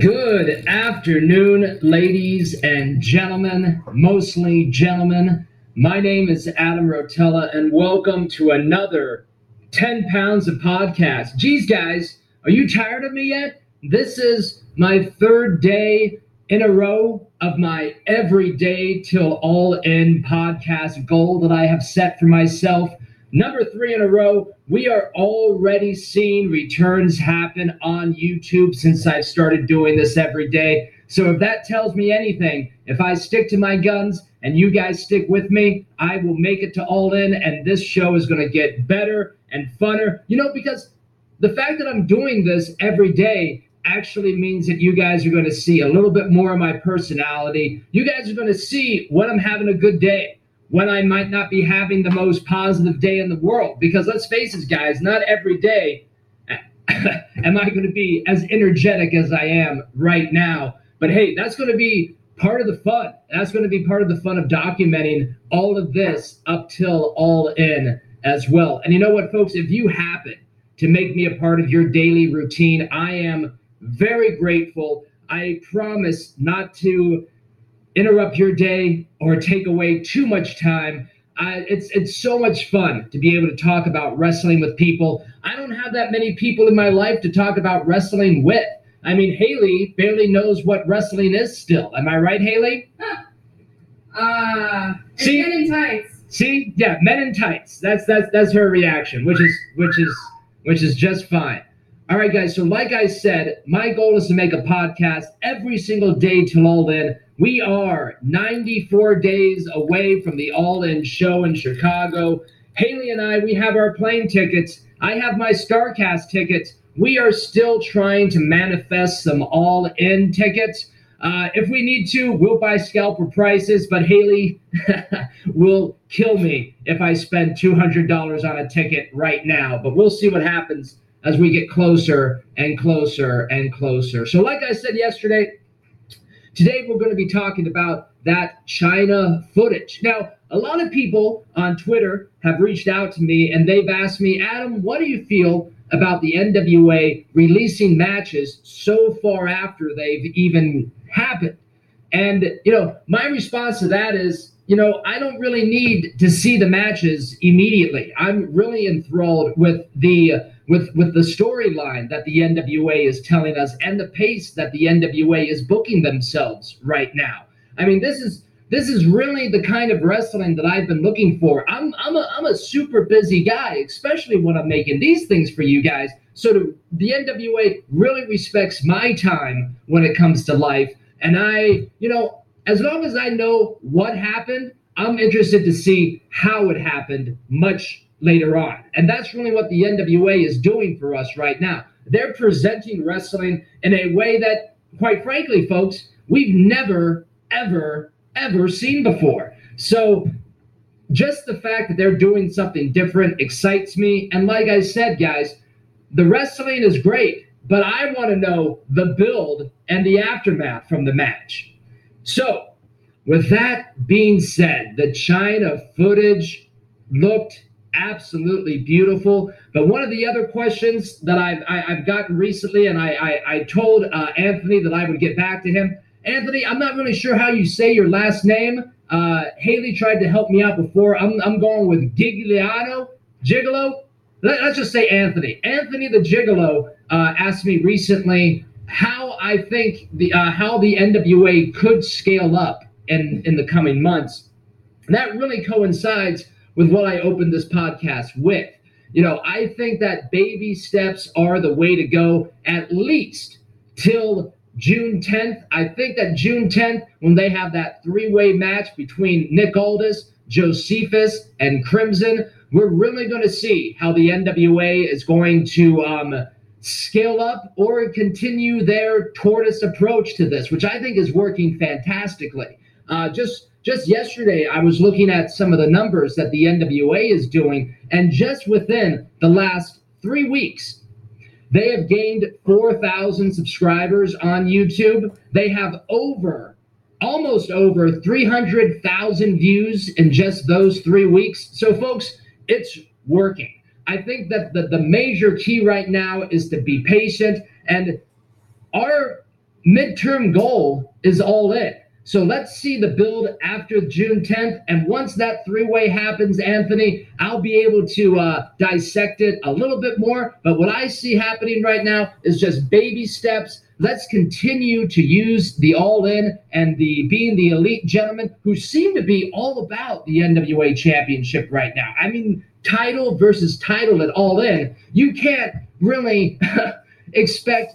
Good afternoon, ladies and gentlemen, mostly gentlemen. My name is Adam Rotella, and welcome to another 10 Pounds of Podcast. Geez, guys, are you tired of me yet? This is my third day in a row of my everyday till all in podcast goal that I have set for myself. Number 3 in a row, we are already seeing returns happen on YouTube since I started doing this every day. So if that tells me anything, if I stick to my guns and you guys stick with me, I will make it to all in, and this show is going to get better and funner. You know, because the fact that I'm doing this every day actually means that you guys are going to see a little bit more of my personality. You guys are going to see when I'm having a good day, when I might not be having the most positive day in the world. Because let's face it, guys, not every day am I going to be as energetic as I am right now. But hey, that's going to be part of the fun. That's going to be part of the fun of documenting all of this up till all in as well. And you know what, folks? If you happen to make me a part of your daily routine, I am very grateful. I promise not to interrupt your day or take away too much time. It's so much fun to be able to talk about wrestling with people. I don't have that many people in my life to talk about wrestling with. I mean, Haley barely knows what wrestling is still. Am I right, Haley? See? Men in tights. See? Yeah, men in tights. That's her reaction, which is just fine. All right, guys, so like I said, my goal is to make a podcast every single day till all in. We are 94 days away from the all in show in Chicago. Haley and I, we have our plane tickets. I have my Starcast tickets. We are still trying to manifest some all in tickets. If we need to, we'll buy scalper prices, but Haley will kill me if I spend $200 on a ticket right now. But we'll see what happens as we get closer and closer and closer. So like I said yesterday, today we're going to be talking about that China footage. Now, a lot of people on Twitter have reached out to me and they've asked me, Adam, what do you feel about the NWA releasing matches so far after they've even happened? And, you know, my response to that is, you know, I don't really need to see the matches immediately. I'm really enthralled with the storyline that the NWA is telling us and the pace that the NWA is booking themselves right now. I mean, this is really the kind of wrestling that I've been looking for. I'm a super busy guy, especially when I'm making these things for you guys. So the NWA really respects my time when it comes to life. And I, you know, as long as I know what happened, I'm interested to see how it happened much later on. And that's really what the NWA is doing for us right now. They're presenting wrestling in a way that, quite frankly, folks, we've never, ever, ever seen before. So just the fact that they're doing something different excites me. And like I said, guys, the wrestling is great, but I want to know the build and the aftermath from the match. So, with that being said, the China footage looked absolutely beautiful. But one of the other questions that I've gotten recently, and I told Anthony that I would get back to him. Anthony, I'm not really sure how you say your last name. Haley tried to help me out before. I'm going with Gigliano, Gigolo. Let's just say Anthony. Anthony the Gigolo asked me recently how I think how the NWA could scale up in the coming months. And that really coincides with what I opened this podcast with. You know, I think that baby steps are the way to go, at least till June 10th. I think that June 10th, when they have that three-way match between Nick Aldis, Josephus, and Crimson, we're really going to see how the NWA is going to scale up or continue their tortoise approach to this, which I think is working fantastically. Just yesterday, I was looking at some of the numbers that the NWA is doing, and just within the last 3 weeks, they have gained 4,000 subscribers on YouTube. They have almost over 300,000 views in just those 3 weeks. So, folks, it's working. I think that the major key right now is to be patient, and our midterm goal is all in. So let's see the build after June 10th. And once that three-way happens, Anthony, I'll be able to dissect it a little bit more. But what I see happening right now is just baby steps. Let's continue to use the all in and the being the elite gentlemen who seem to be all about the NWA championship right now. I mean, title versus title at all in. You can't really expect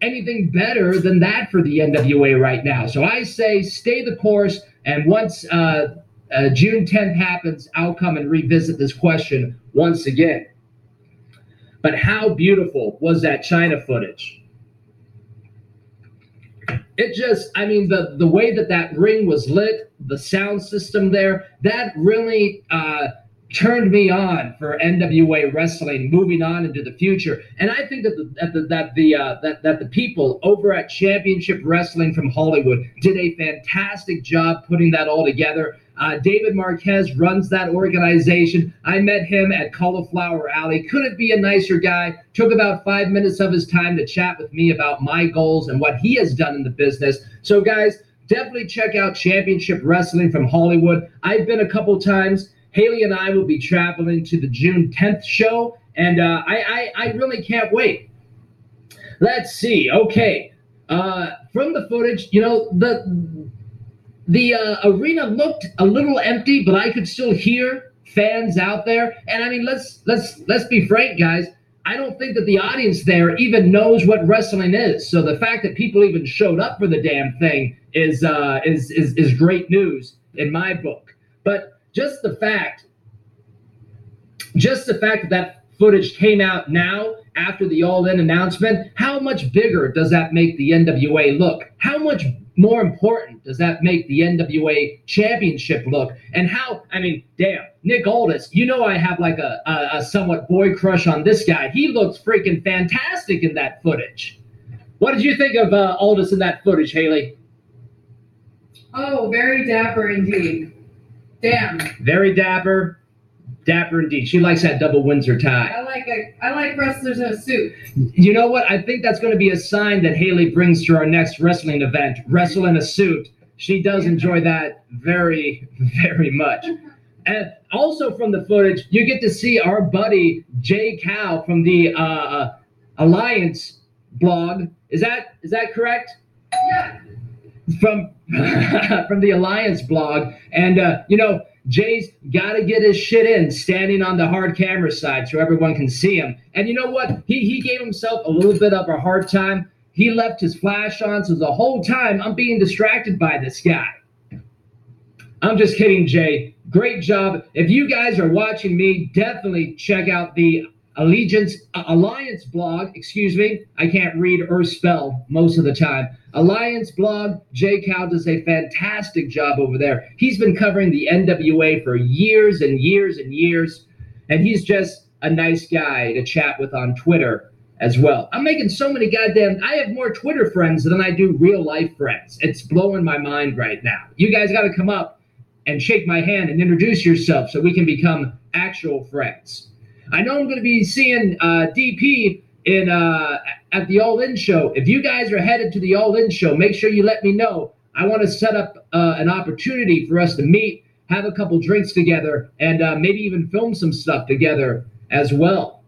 anything better than that for the NWA right now. So I say stay the course, and once June 10th happens, I'll come and revisit this question once again. But how beautiful was that China footage? It just, I mean, the way that that ring was lit, the sound system there, that really turned me on for NWA wrestling moving on into the future. And I think that the people over at Championship Wrestling from Hollywood did a fantastic job putting that all together. David Marquez runs that organization. I met him at Cauliflower Alley. Couldn't be a nicer guy. Took about 5 minutes of his time to chat with me about my goals and what he has done in the business. So guys, definitely check out Championship Wrestling from Hollywood. I've been a couple times. Haley and I will be traveling to the June 10th show, and I really can't wait. Let's see. Okay. From the footage, you know, the arena looked a little empty, but I could still hear fans out there. And I mean, let's be frank, guys. I don't think that the audience there even knows what wrestling is. So the fact that people even showed up for the damn thing is great news in my book. But Just the fact that footage came out now after the all-in announcement, how much bigger does that make the NWA look? How much more important does that make the NWA championship look? And how, I mean, damn, Nick Aldis, you know I have like a somewhat boy crush on this guy. He looks freaking fantastic in that footage. What did you think of Aldis in that footage, Haley? Oh, very dapper indeed. Damn. Very dapper indeed. She likes that double Windsor tie. I like wrestlers in a suit. You know what? I think that's going to be a sign that Haley brings to our next wrestling event. Wrestle in a suit. She does enjoy that very, very much. And also from the footage, you get to see our buddy Jay Cowell from the Alliance blog. Is that correct? Yeah. From the Alliance blog. And, you know, Jay's got to get his shit in, standing on the hard camera side so everyone can see him. And you know what? He gave himself a little bit of a hard time. He left his flash on, so the whole time I'm being distracted by this guy. I'm just kidding, Jay. Great job. If you guys are watching me, definitely check out the Alliance blog, excuse me. I can't read or spell most of the time. Alliance blog, Jay Cowell does a fantastic job over there. He's been covering the NWA for years and years and years, and he's just a nice guy to chat with on Twitter as well. I'm making so many I have more Twitter friends than I do real life friends. It's blowing my mind right now. You guys got to come up and shake my hand and introduce yourself so we can become actual friends. I know I'm going to be seeing DP at the All In show. If you guys are headed to the All In show, make sure you let me know. I want to set up an opportunity for us to meet, have a couple drinks together, and maybe even film some stuff together as well.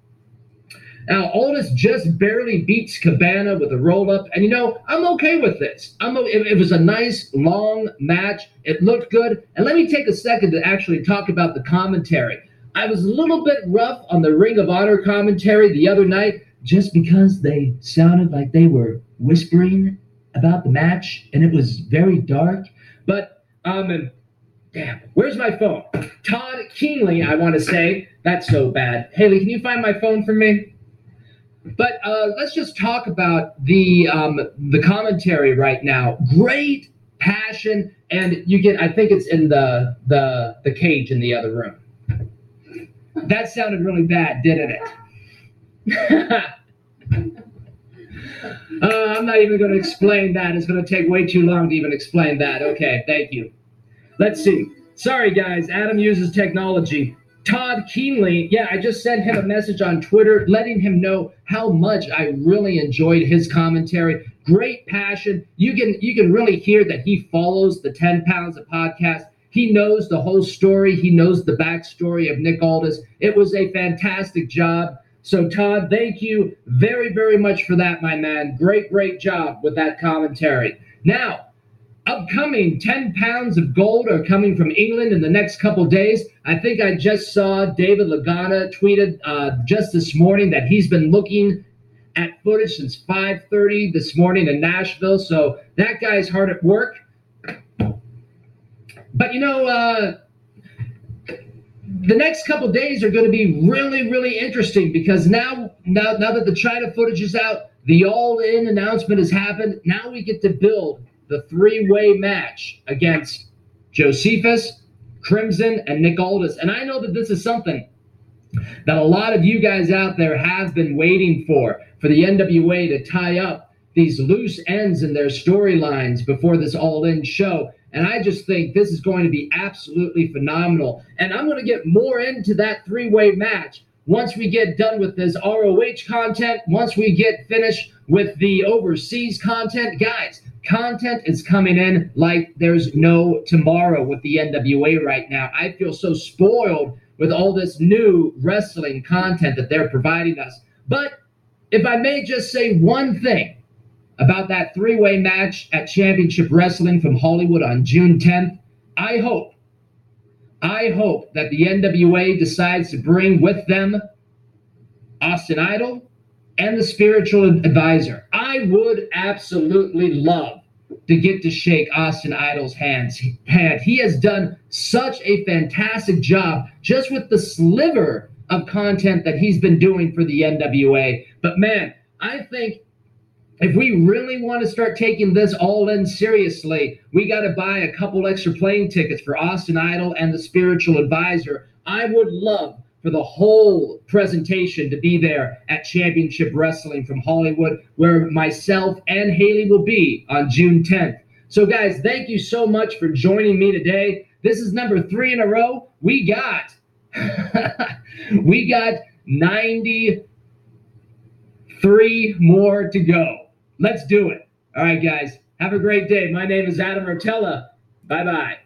Now, Aldis just barely beats Cabana with a roll-up, and, you know, I'm okay with this. It was a nice, long match. It looked good. And let me take a second to actually talk about the commentary. I was a little bit rough on the Ring of Honor commentary the other night just because they sounded like they were whispering about the match, and it was very dark. But, damn, where's my phone? Todd Keenly, I want to say. That's so bad. Haley, can you find my phone for me? But let's just talk about the commentary right now. Great passion, and you get, I think it's in the cage in the other room. That sounded really bad, didn't it? I'm not even going to explain that. It's going to take way too long to even explain that. Okay, thank you. Let's see. Sorry, guys. Adam uses technology Todd Keenly, yeah, I just sent him a message on Twitter letting him know how much I really enjoyed his commentary. Great passion. You can really hear that he follows the 10 Pounds of Podcast. He knows the whole story. He knows the backstory of Nick Aldis. It was a fantastic job. So, Todd, thank you very, very much for that, my man. Great, great job with that commentary. Now, upcoming 10 pounds of gold are coming from England in the next couple days. I think I just saw David Lagana tweeted just this morning that he's been looking at footage since 5:30 this morning in Nashville. So that guy's hard at work. But, you know, the next couple days are going to be really, really interesting because now that the China footage is out, the all in announcement has happened. Now we get to build the three-way match against Josephus, Crimson, and Nick Aldis. And I know that this is something that a lot of you guys out there have been waiting for the NWA to tie up these loose ends in their storylines before this all-in show. And I just think this is going to be absolutely phenomenal. And I'm going to get more into that three-way match once we get done with this ROH content, once we get finished with the overseas content. Guys, content is coming in like there's no tomorrow with the NWA right now. I feel so spoiled with all this new wrestling content that they're providing us. But if I may just say one thing about that three-way match at Championship Wrestling from Hollywood on June 10th, I hope that the NWA decides to bring with them Austin Idol and the spiritual advisor. I would absolutely love to get to shake Austin Idol's hand. He has done such a fantastic job just with the sliver of content that he's been doing for the NWA. But man, I think if we really want to start taking this all in seriously, we got to buy a couple extra plane tickets for Austin Idol and the spiritual advisor. I would love for the whole presentation to be there at Championship Wrestling from Hollywood, where myself and Haley will be on June 10th. So guys, thank you so much for joining me today. This is number 3 in a row. We got 93 more to go. Let's do it. All right, guys, have a great day. My name is Adam Rotella. Bye-bye.